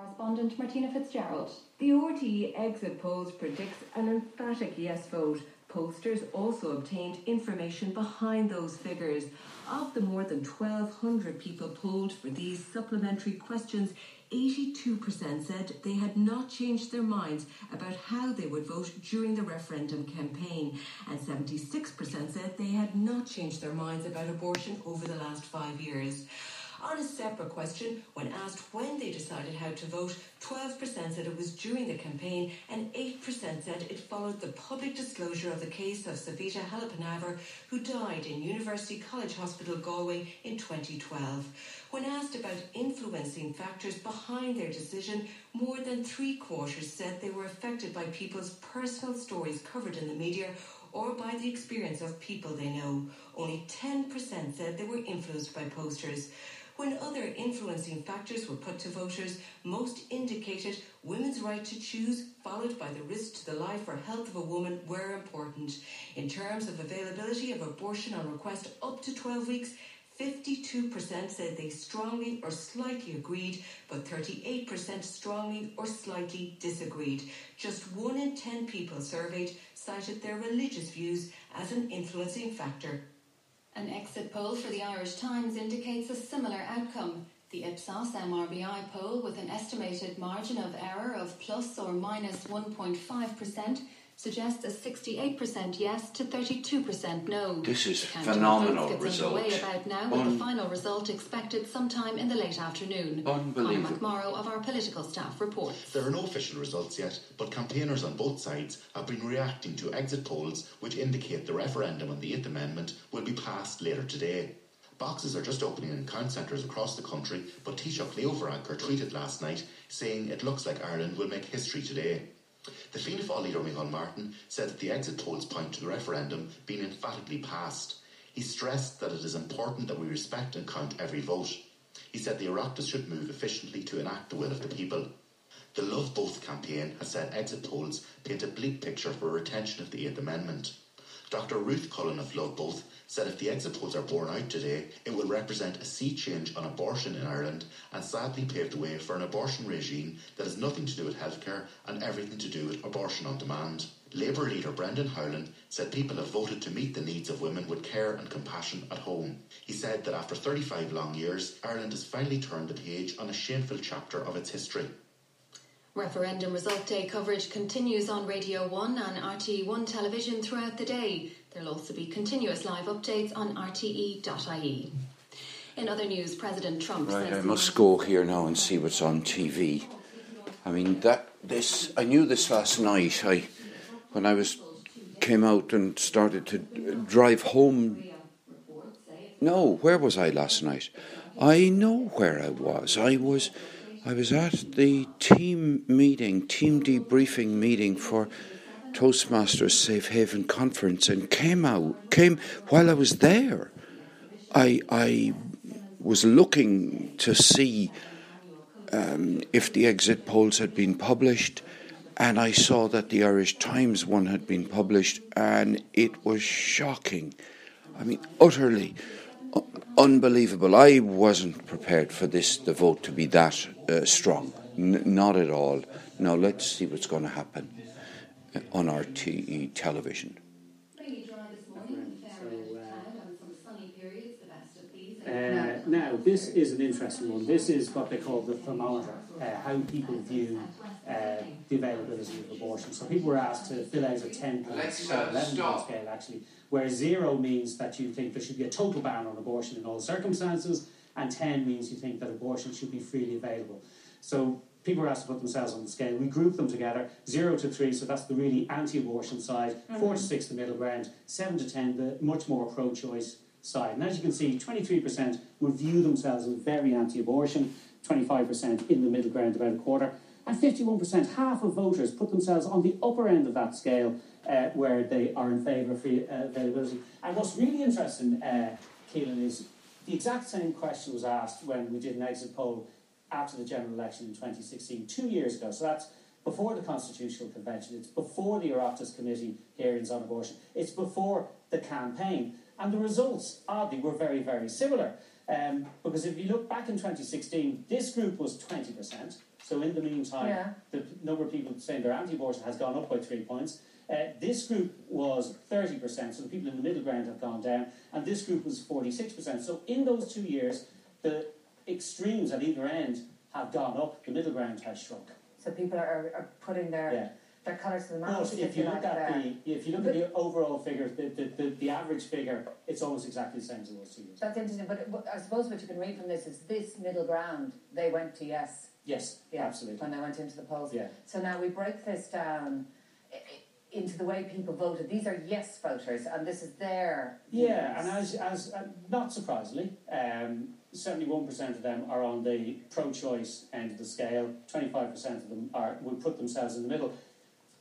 Correspondent Martina Fitzgerald. The RTE exit polls predicts an emphatic yes vote. Pollsters also obtained information behind those figures. Of the more than 1,200 people polled for these supplementary questions, 82% said they had not changed their minds about how they would vote during the referendum campaign, and 76% said they had not changed their minds about abortion over the last 5 years. On a separate question, when asked when they decided how to vote, 12% said it was during the campaign and 8% said it followed the public disclosure of the case of Savita Halappanavar, who died in University College Hospital Galway in 2012. When asked about influencing factors behind their decision, more than three-quarters said they were affected by people's personal stories covered in the media or by the experience of people they know. Only 10% said they were influenced by posters. When other influencing factors were put to voters, most indicated women's right to choose, followed by the risk to the life or health of a woman, were important. In terms of availability of abortion on request up to 12 weeks, 52% said they strongly or slightly agreed, but 38% strongly or slightly disagreed. Just 1 in 10 people surveyed cited their religious views as an influencing factor. An exit poll for the Irish Times indicates a similar outcome. The Ipsos MRBI poll, with an estimated margin of error of plus or minus 1.5%, suggests a 68% yes to 32% no. This is phenomenal result. Away about now, with the final result expected sometime in the late afternoon. Unbelievable. Conor McMorrow of our political staff reports. There are no official results yet, but campaigners on both sides have been reacting to exit polls which indicate the referendum on the 8th Amendment will be passed later today. Boxes are just opening in town centres across the country, but Taoiseach Leo Varadkar tweeted last night saying it looks like Ireland will make history today. The Fianna Fáil leader Michael Martin said that the exit polls point to the referendum being emphatically passed. He stressed that it is important that we respect and count every vote. He said the Oireachtas should move efficiently to enact the will of the people. The Love Both campaign has said exit polls paint a bleak picture for retention of the 8th Amendment. Dr. Ruth Cullen of Love Both said if the exit polls are borne out today, it will represent a sea change on abortion in Ireland and sadly pave the way for an abortion regime that has nothing to do with healthcare and everything to do with abortion on demand. Labour leader Brendan Howland said people have voted to meet the needs of women with care and compassion at home. He said that after 35 long years, Ireland has finally turned the page on a shameful chapter of its history. Referendum Result Day coverage continues on Radio 1 and RTE 1 television throughout the day. There will also be continuous live updates on rte.ie. In other news, President Trump says... I must go here now and see what's on TV. I mean, I knew this last night. When I came out and started to drive home... No, where was I last night? I know where I was. I was at the team debriefing meeting for Toastmasters Safe Haven Conference, and came while I was there. I was looking to see if the exit polls had been published, and I saw that the Irish Times one had been published, and it was shocking. I mean, utterly unbelievable. I wasn't prepared for this, the vote to be that strong. Not at all. Now let's see what's going to happen on RTE television. Now, this is an interesting one. This is what they call the thermometer, how people view the availability of abortion. So people were asked to fill out a 11-point scale, actually, where 0 means that you think there should be a total ban on abortion in all circumstances, and 10 means you think that abortion should be freely available. So people were asked to put themselves on the scale. We grouped them together, 0 to 3, so that's the really anti-abortion side, 4 to 6 the middle ground, 7 to 10 the much more pro-choice side. And as you can see, 23% would view themselves as very anti-abortion, 25% in the middle ground, about a quarter, and 51%, half of voters, put themselves on the upper end of that scale, where they are in favour of free availability. And what's really interesting, Keelan, is the exact same question was asked when we did an exit poll after the general election in 2016, 2 years ago. So that's before the Constitutional Convention. It's before the Oireachtas Committee hearings on abortion. It's before the campaign. And the results, oddly, were very, very similar. Because if you look back in 2016, this group was 20%. So in the meantime, the number of people saying they're anti-abortion has gone up by 3 points. This group was 30%, so the people in the middle ground have gone down, and this group was 46%. So in those 2 years, the extremes at either end have gone up, the middle ground has shrunk. So people are putting their colours to the map. No, so if you look at the overall figures, the average figure, it's almost exactly the same as it was 2 years. That's interesting, but I suppose what you can read from this is this middle ground, they went to yes. Yes, yeah, absolutely. When they went into the polls. Yeah. So now we break this down into the way people voted. These are yes voters, and this is their... Yeah, and as not surprisingly, 71% of them are on the pro-choice end of the scale. 25% of them would put themselves in the middle.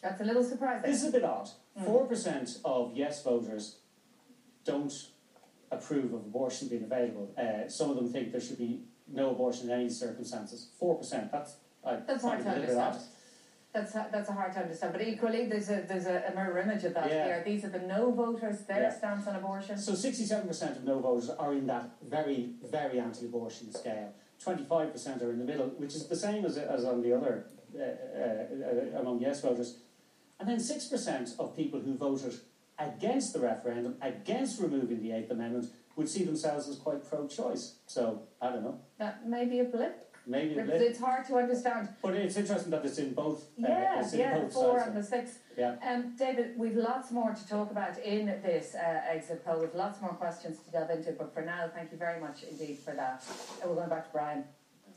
That's a little surprising. This is a bit odd. 4% of yes voters don't approve of abortion being available. Some of them think there should be no abortion in any circumstances. 4%. That's hard to understand. That's a hard to understand. But equally, there's a mirror image of that here. These are the no voters, their stance on abortion. So 67% of no voters are in that very, very anti-abortion scale. 25% are in the middle, which is the same as on the other among yes voters. And then 6% of people who voted against the referendum, against removing the Eighth Amendment, would see themselves as quite pro-choice. So, I don't know. That may be a blip. Maybe it's hard to understand. But it's interesting that it's in both. The 4 and the 6. Yeah. David, we've lots more to talk about in this exit poll. We've lots more questions to delve into. But for now, thank you very much indeed for that. And we're going back to Brian.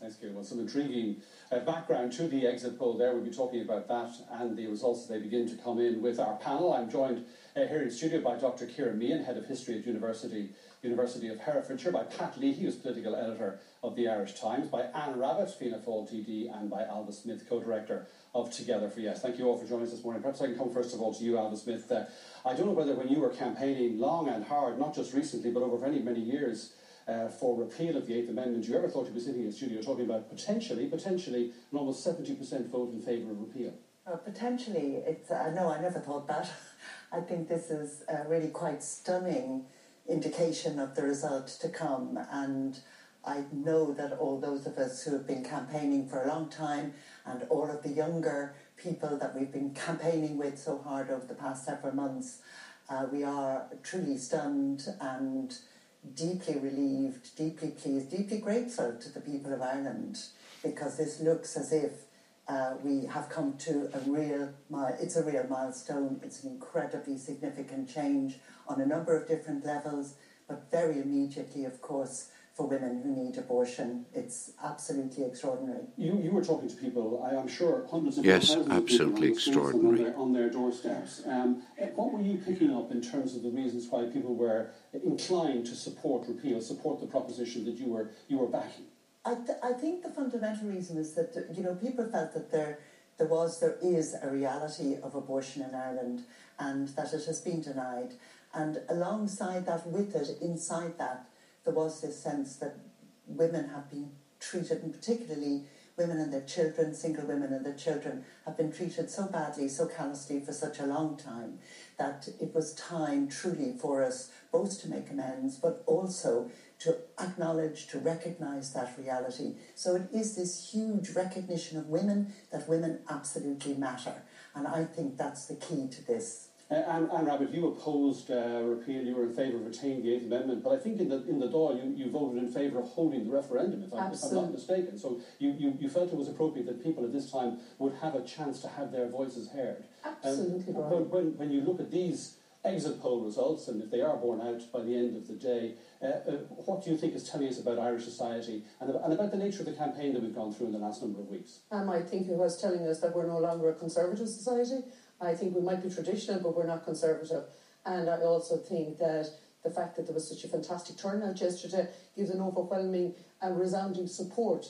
Thanks, Kieran. Well, some intriguing background to the exit poll there. We'll be talking about that and the results as they begin to come in with our panel. I'm joined here in studio by Dr. Kieran Meehan, Head of History at University of Herefordshire, by Pat Lee, he was political editor of the Irish Times, by Anne Rabbit, Fianna Fáil TD, and by Ailbhe Smyth, co-director of Together for Yes. Thank you all for joining us this morning. Perhaps I can come first of all to you, Ailbhe Smyth. I don't know whether when you were campaigning long and hard, not just recently, but over many years for repeal of the Eighth Amendment, you ever thought you'd be sitting in the studio talking about potentially an almost 70% vote in favour of repeal? Potentially, it's no, I never thought that. I think this is really quite stunning indication of the result to come, and I know that all those of us who have been campaigning for a long time and all of the younger people that we've been campaigning with so hard over the past several months, we are truly stunned and deeply relieved, deeply pleased, deeply grateful to the people of Ireland, because this looks as if we have come to a real milestone. It's an incredibly significant change on a number of different levels, but very immediately, of course, for women who need abortion. It's absolutely extraordinary. You were talking to people, I'm sure, hundreds of thousands of people on their doorsteps. What were you picking up in terms of the reasons why people were inclined to support repeal, support the proposition that you were backing? I think the fundamental reason is that, people felt that there is a reality of abortion in Ireland and that it has been denied. And alongside that, with it, inside that, there was this sense that women have been treated, and particularly women and their children, single women and their children, have been treated so badly, so callously for such a long time, that it was time truly for us both to make amends, but also to acknowledge, to recognise that reality. So it is this huge recognition of women, that women absolutely matter. And I think that's the key to this. Anne Rabbit, you opposed repeal, you were in favour of retaining the Eighth Amendment, but I think in the Dáil you voted in favour of holding the referendum, if I'm not mistaken. So you felt it was appropriate that people at this time would have a chance to have their voices heard. Absolutely right. But when you look at these exit poll results, and if they are borne out by the end of the day, what do you think is telling us about Irish society and about the nature of the campaign that we've gone through in the last number of weeks? I think it was telling us that we're no longer a conservative society. I think we might be traditional, but we're not conservative. And I also think that the fact that there was such a fantastic turnout yesterday gives an overwhelming and resounding support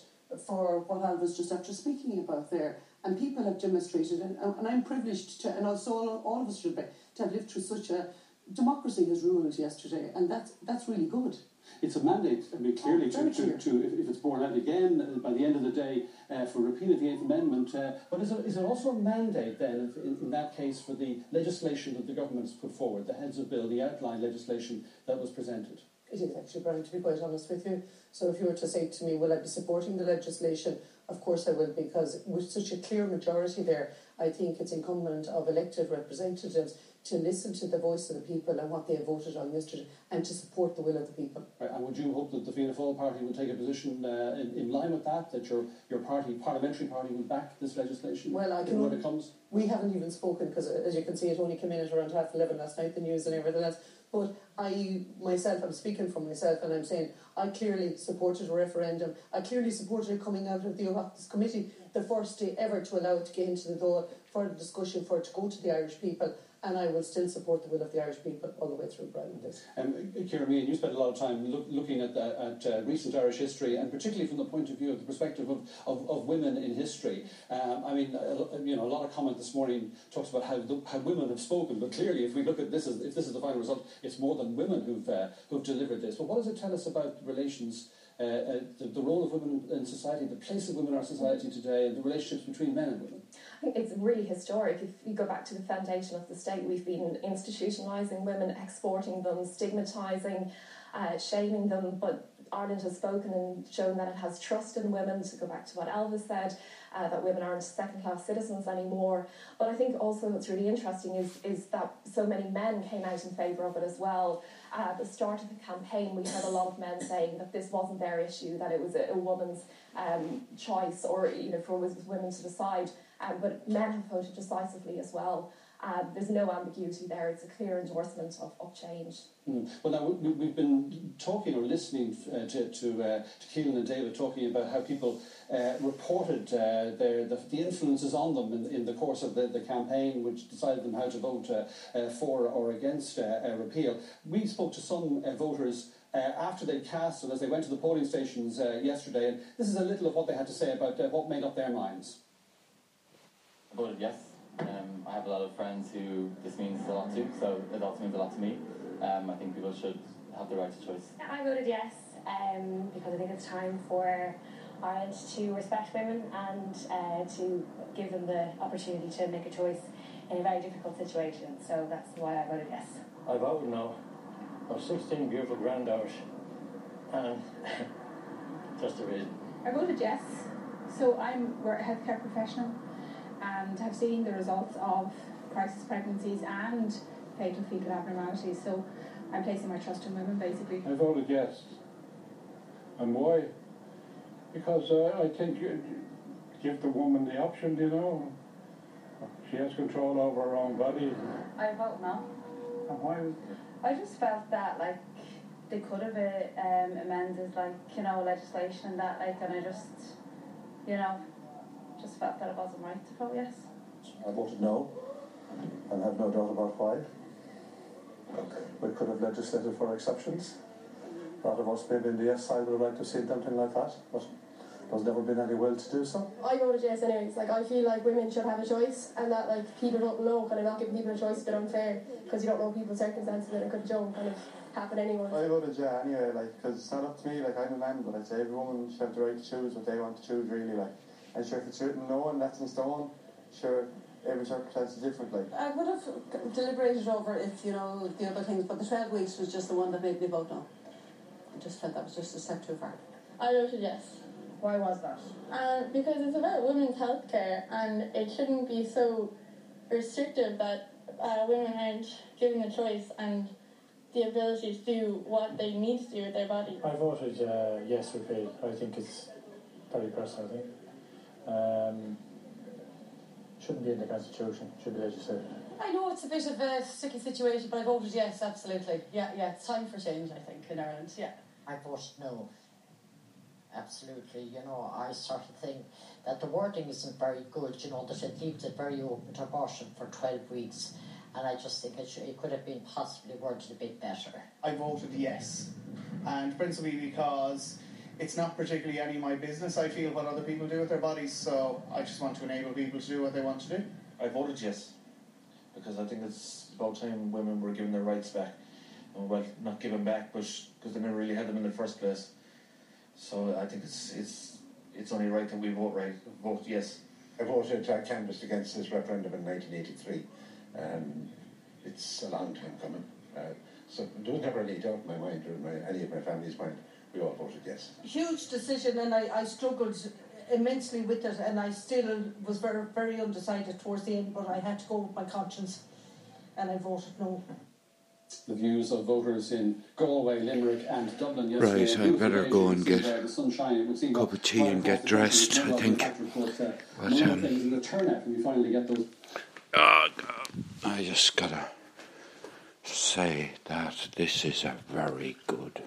for what I was just after speaking about there. And people have demonstrated, and I'm privileged to, and also all of us should be, to have lived through such a democracy has ruled yesterday, and that's really good. It's a mandate, I mean, clearly, if it's borne out again, by the end of the day, for repeal of the Eighth Amendment. But is it also a mandate, then, in that case, for the legislation that the government has put forward, the heads of bill, the outline legislation that was presented? It is actually, Brian, to be quite honest with you. So if you were to say to me, will I be supporting the legislation Of course I will, because with such a clear majority there, I think it's incumbent of elected representatives to listen to the voice of the people and what they have voted on yesterday, and to support the will of the people. Right, and would you hope that the Fianna Fáil party would take a position in line with that, that your party, parliamentary party, would back this legislation? Well, I can. When it comes? We haven't even spoken, because as you can see, it only came in at around 11:30 last night, the news and everything else. But I myself, I'm speaking for myself, and I'm saying I clearly supported a referendum. I clearly supported it coming out of the Oireachtas committee, the first day ever, to allow it to get into the Dáil for the discussion, for it to go to the Irish people. And I will still support the will of the Irish people all the way through, Brian. Kieran Meehan, you spent a lot of time looking at recent Irish history, and particularly from the point of view, the perspective of women in history. I mean, a lot of comment this morning talks about how women have spoken, but clearly, if we look at this, if this is the final result, it's more than women who've delivered this. But what does it tell us about relations? The role of women in society, the place of women in our society today, and the relationships between men and women? I think it's really historic. If you go back to the foundation of the state, we've been institutionalising women, exporting them, stigmatising, shaming them, but Ireland has spoken and shown that it has trust in women, to go back to what Ailbhe said, that women aren't second-class citizens anymore. But I think also what's really interesting is that so many men came out in favour of it as well. At the start of the campaign, we had a lot of men saying that this wasn't their issue, that it was a woman's choice, or for women to decide. But men have voted decisively as well. There's no ambiguity there. It's a clear endorsement of change. Mm. Well, now we've been talking or listening to Keelan and David talking about how people reported the influences on them in the course of the campaign, which decided them how to vote for or against repeal. We spoke to some voters after they'd cast, and as they went to the polling stations yesterday, and this is a little of what they had to say about what made up their minds. I voted yes. I have a lot of friends who this means a lot to, so it also means a lot to me. I think people should have the right to choice. I voted yes because I think it's time for Ireland to respect women and to give them the opportunity to make a choice in a very difficult situation. So that's why I voted yes. I voted no. I have 16 beautiful granddaughters, and just the reason. I voted yes. So we're a healthcare professional, and have seen the results of crisis pregnancies and fatal fetal abnormalities, so I'm placing my trust in women, basically. I voted yes. And why? Because I think you give the woman the option, She has control over her own body. I vote no. And why? I just felt that, they could have amended, legislation and that, and I just, just felt that it wasn't right to vote yes. I voted no, and have no doubt about why. We could have legislated for exceptions. A lot of us maybe in the yes side would like to see something like that, but there's never been any will to do so. I voted yes anyways. I feel like women should have a choice, and that people don't know, not giving people a choice is a bit unfair, because you don't know people's circumstances, and it could happen anyway. I voted yeah anyway, because it's not up to me, I'm a man, but I'd say every woman should have the right to choose what they want to choose, really, And sure, if it's written no and that's in stone, sure, every circumstance is different. I would have deliberated over if, the other things, but the 12 weeks was just the one that made me vote no. I just felt that was just a step too far. I voted yes. Why was that? Because it's about women's health care, and it shouldn't be so restrictive that women aren't given a choice and the ability to do what they need to do with their body. I voted yes repeal. I think it's very personal, I think. Shouldn't be in the constitution, should be legislated. I know it's a bit of a sticky situation, but I voted yes, absolutely. Yeah, it's time for change, I think, in Ireland, yeah. I voted no, absolutely. I sort of think that the wording isn't very good, that it leaves it very open to abortion for 12 weeks, and I just think it could have been possibly worded a bit better. I voted yes, and principally because it's not particularly any of my business, I feel, what other people do with their bodies, so I just want to enable people to do what they want to do. I voted yes, because I think it's about time women were given their rights back. And, well, not given back, but because they never really had them in the first place. So I think it's only right that we vote yes. I voted I canvassed against this referendum in 1983. It's a long time coming. So there was never any doubt in my mind, or in any of my family's mind. We all voted yes. Huge decision, and I struggled immensely with it, and I still was very, very undecided towards the end, but I had to go with my conscience and I voted no. The views of voters in Galway, Limerick and Dublin yesterday. Right, I better go and get a cup of tea and get dressed, I think. But, I just gotta say that this is a very good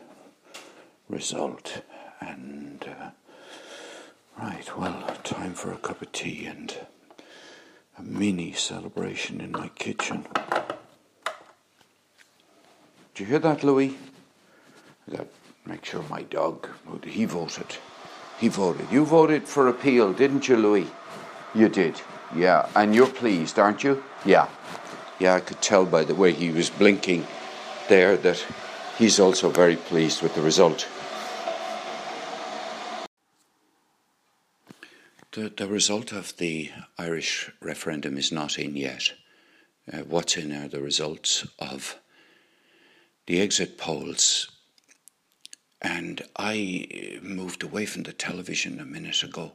result, and right, well, time for a cup of tea and a mini celebration in my kitchen. Do you hear that, Louis? That make sure my dog, he voted. He voted. You voted for appeal, didn't you, Louis? You did. Yeah, and you're pleased, aren't you? Yeah. Yeah, I could tell by the way he was blinking there that he's also very pleased with the result. The result of the Irish referendum is not in yet. What's in are the results of the exit polls, and I moved away from the television a minute ago,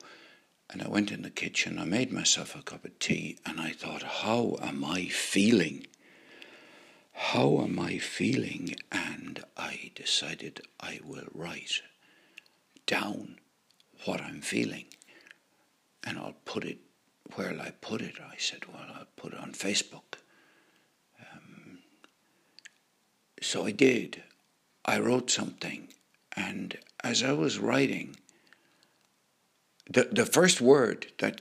and I went in the kitchen, I made myself a cup of tea, and I thought, how am I feeling? How am I feeling? And I decided I will write down what I'm feeling, and I'll put it, where'll I put it? I said, well, I'll put it on Facebook. So I did. I wrote something, and as I was writing, the first word that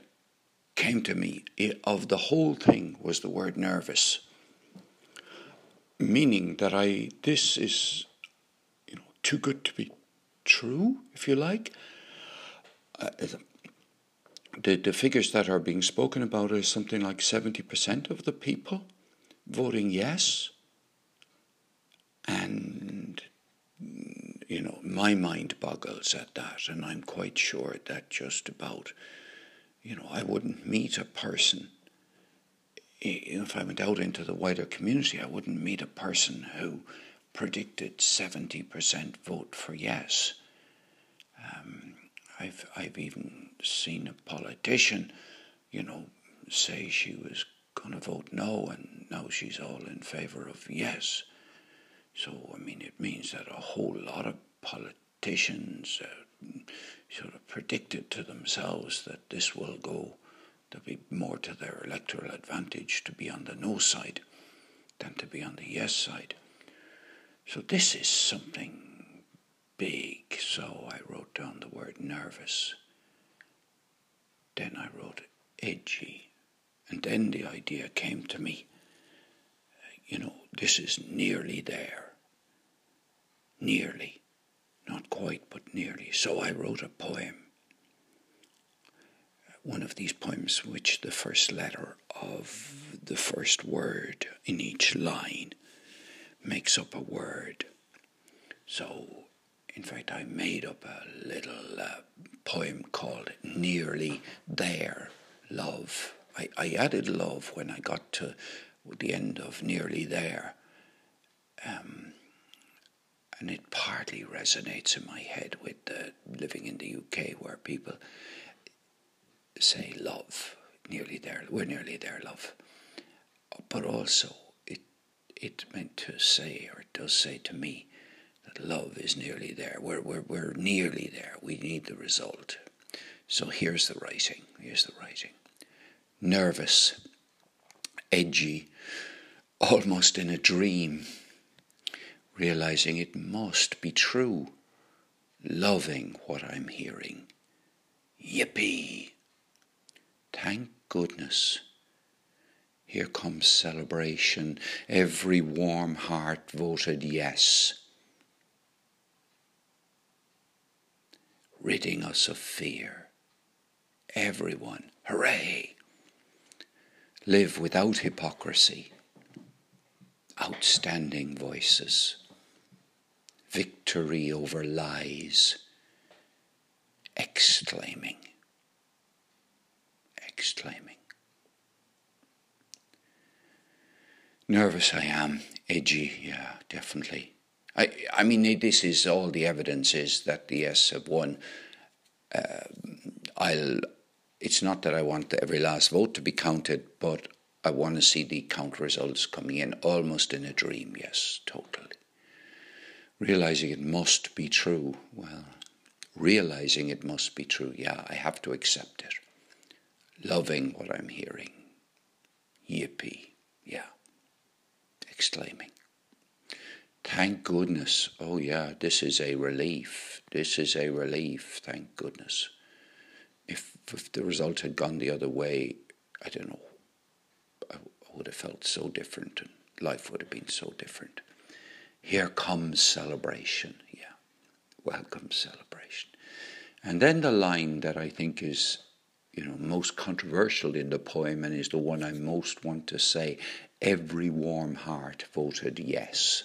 came to me of the whole thing was the word nervous, meaning that this is, you know, too good to be true, if you like. The figures that are being spoken about are something like 70% of the people voting yes. And, you know, my mind boggles at that, and I'm quite sure that just about, you know, I wouldn't meet a person, if I went out into the wider community, I wouldn't meet a person who predicted 70% vote for yes. I've even seen a politician, you know, say she was going to vote no, and now she's all in favour of yes. So, I mean, it means that a whole lot of politicians sort of predicted to themselves that this will go, there'll be more to their electoral advantage to be on the no side than to be on the yes side. So this is something big. So I wrote down the word nervous. Then I wrote edgy. And then the idea came to me, you know, this is nearly there. Nearly. Not quite, but nearly. So I wrote a poem. One of these poems which the first letter of the first word in each line makes up a word. So, in fact, I made up a little poem called Nearly There, Love. I added love when I got to the end of nearly there, and it partly resonates in my head with living in the UK, where people say love, nearly there, we're nearly there, love. But also it meant to say, or it does say to me, that love is nearly there, we're nearly there, we need the result. So here's the writing. Nervous, edgy, almost in a dream, realizing it must be true, loving what I'm hearing. Yippee! Thank goodness. Here comes celebration. Every warm heart voted yes. Ridding us of fear. Everyone, hooray! Live without hypocrisy. Outstanding voices. Victory over lies. Exclaiming. Nervous I am. Edgy, yeah, definitely. I mean, this is all the evidence is that the yes have won. It's not that I want every last vote to be counted, but I want to see the count results coming in almost in a dream, yes, totally. Realising it must be true, well, realising it must be true, yeah, I have to accept it. Loving what I'm hearing. Yippee, yeah. Exclaiming. Thank goodness, oh yeah, this is a relief. This is a relief, thank goodness. If the result had gone the other way, I don't know, I would have felt so different and life would have been so different. Here comes celebration, yeah. Welcome celebration. And then the line that I think is, you know, most controversial in the poem and is the one I most want to say, every warm heart voted yes.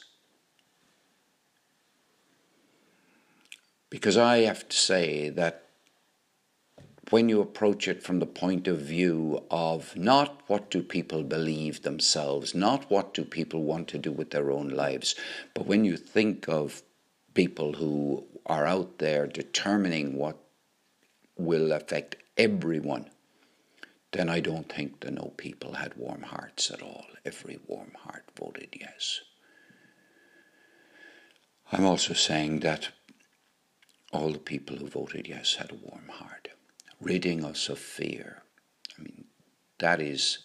Because I have to say that when you approach it from the point of view of not what do people believe themselves, not what do people want to do with their own lives, but when you think of people who are out there determining what will affect everyone, then I don't think the no people had warm hearts at all. Every warm heart voted yes. I'm also saying that all the people who voted yes had a warm heart. Ridding us of fear. I mean, that is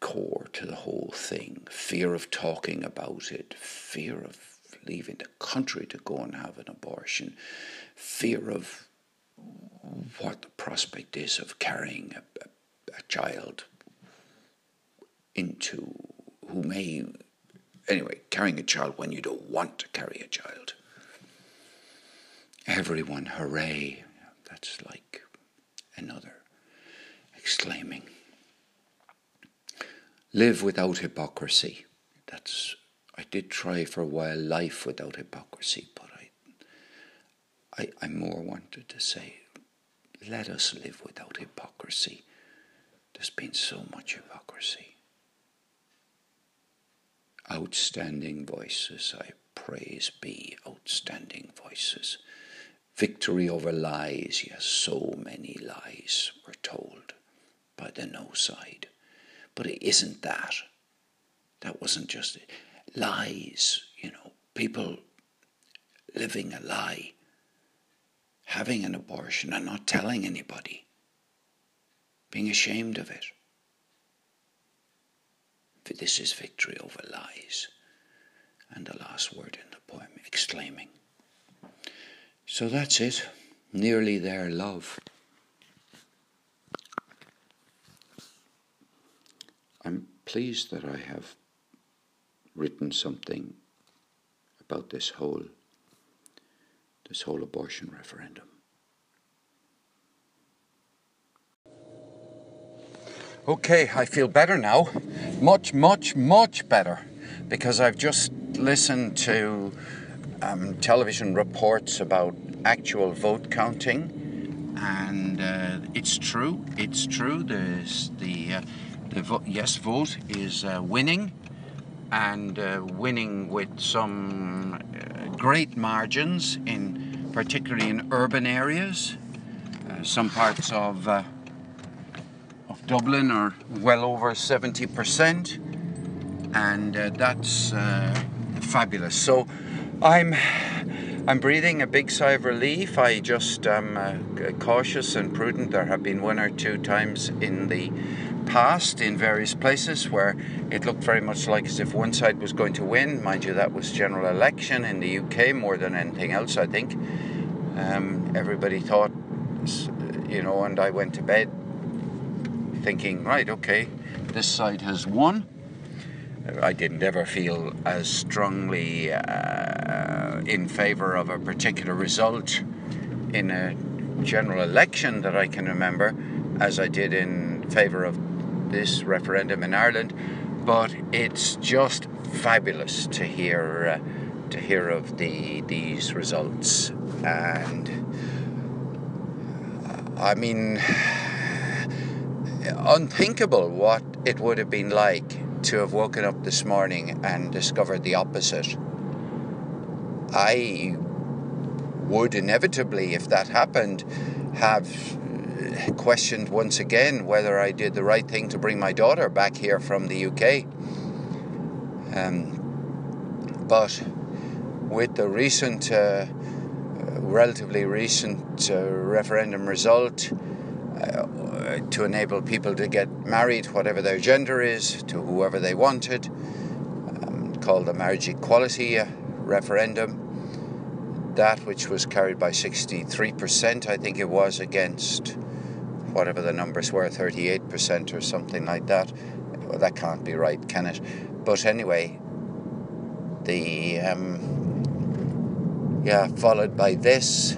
core to the whole thing. Fear of talking about it. Fear of leaving the country to go and have an abortion. Fear of what the prospect is of carrying a child into who may... Anyway, carrying a child when you don't want to carry a child. Everyone, hooray, that's like another exclaiming. Live without hypocrisy. That's, I did try for a while life without hypocrisy, but I more wanted to say, let us live without hypocrisy. There's been so much hypocrisy. Outstanding voices, I praise be, outstanding voices. Victory over lies, yes, so many lies, we're told, by the no side. But it isn't that. That wasn't just it. Lies, you know, people living a lie, having an abortion and not telling anybody, being ashamed of it. This is victory over lies. And the last word in the poem, exclaiming. So that's it. Nearly there, love. I'm pleased that I have written something about this whole abortion referendum. Okay, I feel better now. Much, much, much better. Because I've just listened to television reports about actual vote counting, and it's true, there's the yes vote is winning, and winning with some great margins, particularly in urban areas. Some parts of Dublin are well over 70%, and that's fabulous. So I'm breathing a big sigh of relief. I just am cautious and prudent. There have been one or two times in the past in various places where it looked very much like as if one side was going to win. Mind you, that was general election in the UK more than anything else, I think. Everybody thought, you know, and I went to bed thinking, right, okay, this side has won. I didn't ever feel as strongly in favour of a particular result in a general election that I can remember as I did in favour of this referendum in Ireland, but it's just fabulous to hear of these results. And I mean, unthinkable what it would have been like to have woken up this morning and discovered the opposite. I would inevitably, if that happened, have questioned once again whether I did the right thing to bring my daughter back here from the UK. But with the recent, relatively recent referendum result to enable people to get married, whatever their gender is, to whoever they wanted, called the marriage equality referendum, that which was carried by 63%, I think it was, against whatever the numbers were, 38% or something like that. Well, that can't be right, can it? But anyway, the followed by this.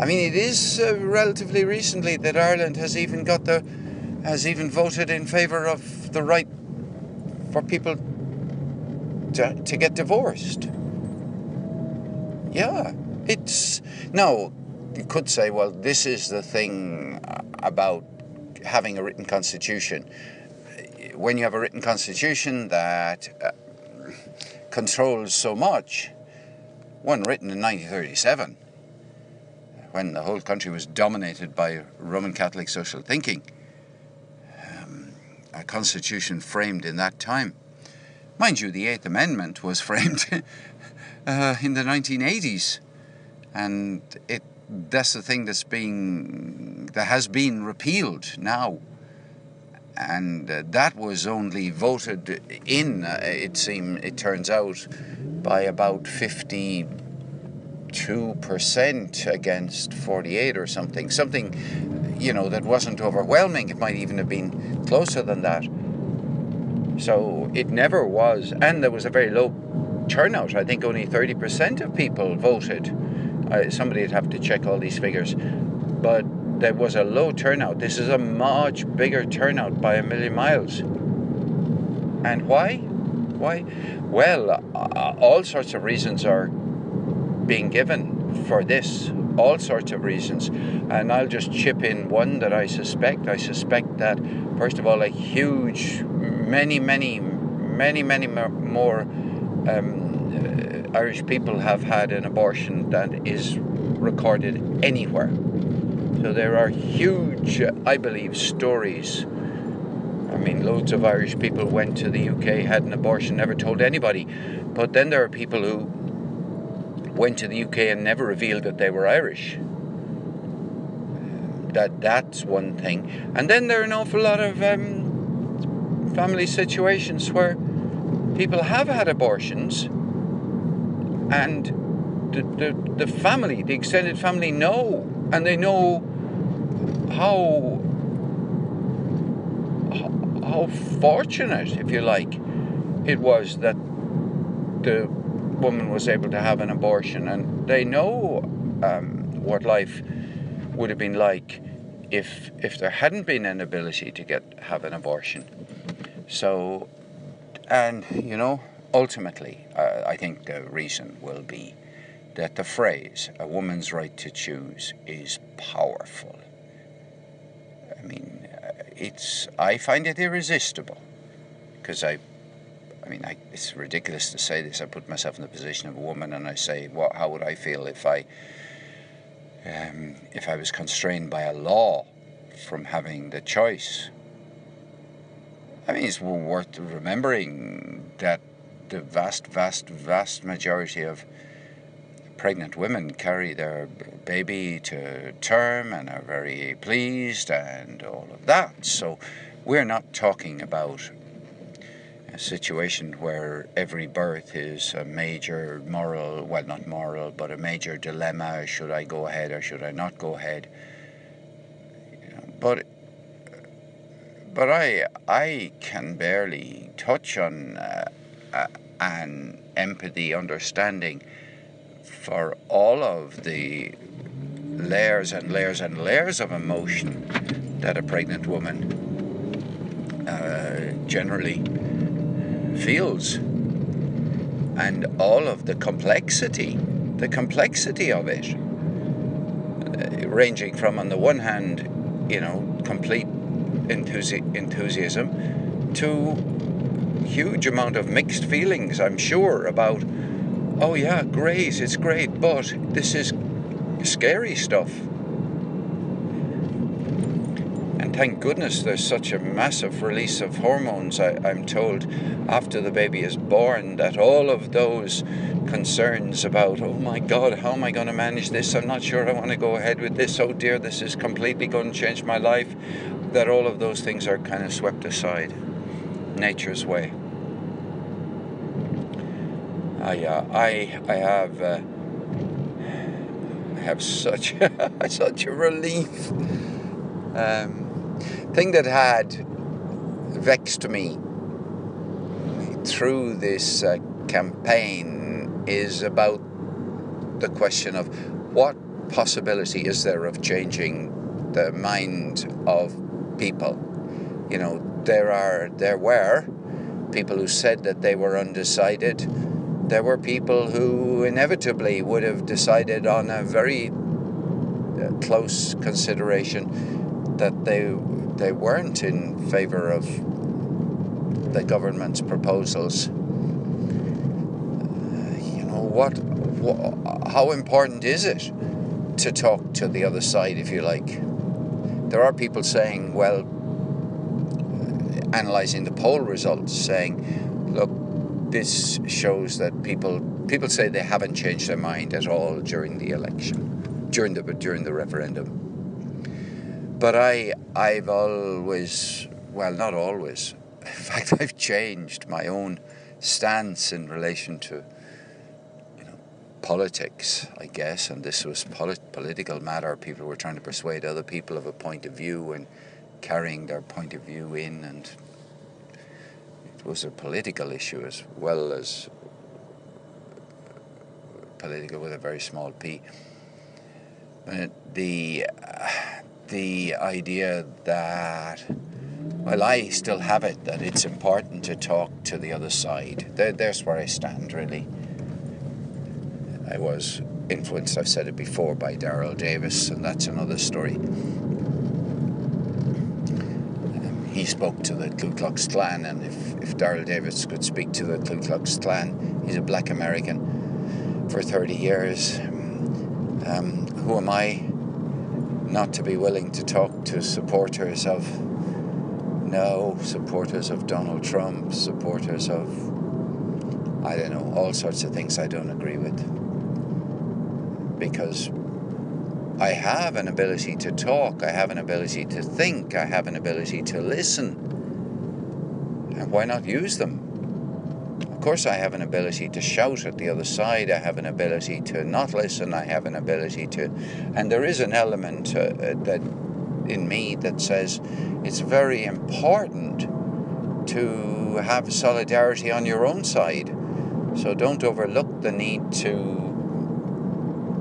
I mean, it is relatively recently that Ireland has even got has even voted in favour of the right for people to get divorced. Yeah, it's... Now, you could say, well, this is the thing about having a written constitution. When you have a written constitution that controls so much, one written in 1937, when the whole country was dominated by Roman Catholic social thinking, a constitution framed in that time. Mind you, the Eighth Amendment was framed... in the 1980s, and that's the thing that has been repealed now, and that was only voted in, it turns out, by about 52% against 48 or something, you know, that wasn't overwhelming. It might even have been closer than that. So it never was, and there was a very low turnout. I think only 30% of people voted. Somebody would have to check all these figures, but there was a low turnout. This is a much bigger turnout by a million miles. And why? Why? Well, all sorts of reasons are being given for this. All sorts of reasons. And I'll just chip in one that I suspect. I suspect that, first of all, a huge, many more Irish people have had an abortion than is recorded anywhere. So there are huge, I believe, stories. I mean, loads of Irish people went to the UK, had an abortion, never told anybody. But then there are people who went to the UK and never revealed that they were Irish. That's one thing. And then there are an awful lot of family situations where people have had abortions, and the family, the extended family, know, and they know how fortunate, if you like, it was that the woman was able to have an abortion, and they know what life would have been like if there hadn't been an ability to have an abortion. So. And, you know, ultimately, I think the reason will be that the phrase, a woman's right to choose, is powerful. I mean, I find it irresistible, because it's ridiculous to say this. I put myself in the position of a woman, and I say, well, how would I feel if I was constrained by a law from having the choice? I mean, it's worth remembering that the vast, vast, vast majority of pregnant women carry their baby to term and are very pleased and all of that. So we're not talking about a situation where every birth is a major moral, well, not moral, but a major dilemma. Should I go ahead or should I not go ahead? You know, But I can barely touch on an empathy, understanding for all of the layers and layers and layers of emotion that a pregnant woman generally feels, and all of the complexity of it, ranging from, on the one hand, you know, complete enthusiasm to huge amount of mixed feelings, I'm sure, about oh yeah, great, it's great, but this is scary stuff. And thank goodness there's such a massive release of hormones, I'm told, after the baby is born, that all of those concerns about, oh my God, how am I going to manage this? I'm not sure I want to go ahead with this. Oh dear, this is completely going to change my life. That all of those things are kind of swept aside. Nature's way. I have such a relief. Thing that had vexed me through this campaign is about the question of what possibility is there of changing the mind of people. You know, there were people who said that they were undecided. There were people who inevitably would have decided on a very close consideration that they weren't in favour of the government's proposals. You know, how important is it to talk to the other side, if you like? There are people saying, well, analysing the poll results, saying, look, this shows that people say they haven't changed their mind at all during the election, during the referendum. But I've always, well, not always. In fact, I've changed my own stance in relation to, you know, politics, I guess. And this was political matter. People were trying to persuade other people of a point of view and carrying their point of view in, and was a political issue as well as political with a very small p. The idea that, well, I still have it, that it's important to talk to the other side. There's where I stand, really. I was influenced, I've said it before, by Darryl Davis, and that's another story. He spoke to the Ku Klux Klan, and if Darryl Davis could speak to the Ku Klux Klan, he's a black American for 30 years. Who am I not to be willing to talk to supporters of Donald Trump, supporters of, I don't know, all sorts of things I don't agree with? Because I have an ability to talk, I have an ability to think, I have an ability to listen. And why not use them? Of course I have an ability to shout at the other side, I have an ability to not listen, I have an ability to... And there is an element that in me that says it's very important to have solidarity on your own side. So don't overlook the need to,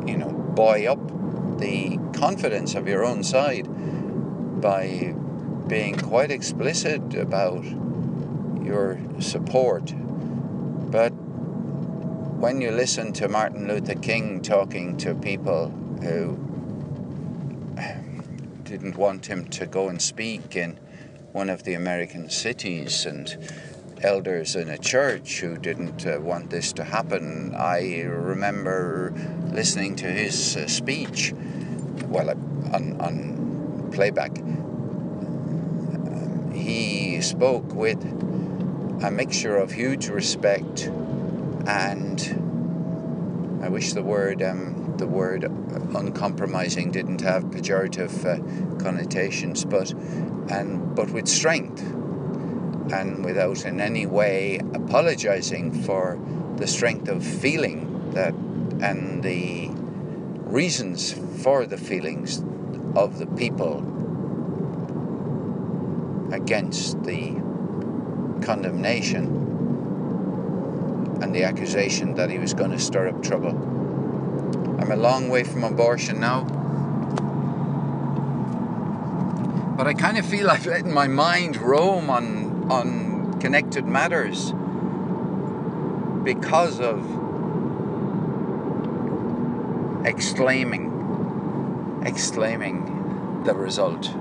you know, buoy up the confidence of your own side by being quite explicit about your support. But when you listen to Martin Luther King talking to people who didn't want him to go and speak in one of the American cities, and elders in a church who didn't want this to happen. I remember listening to his speech, well, on playback. He spoke with a mixture of huge respect and, I wish the word uncompromising didn't have pejorative connotations, but with strength, and without in any way apologizing for the strength of feeling that, and the reasons for the feelings of the people against the condemnation and the accusation that he was going to stir up trouble. I'm a long way from abortion now, but I kind of feel I've let my mind roam on connected matters because of exclaiming the result.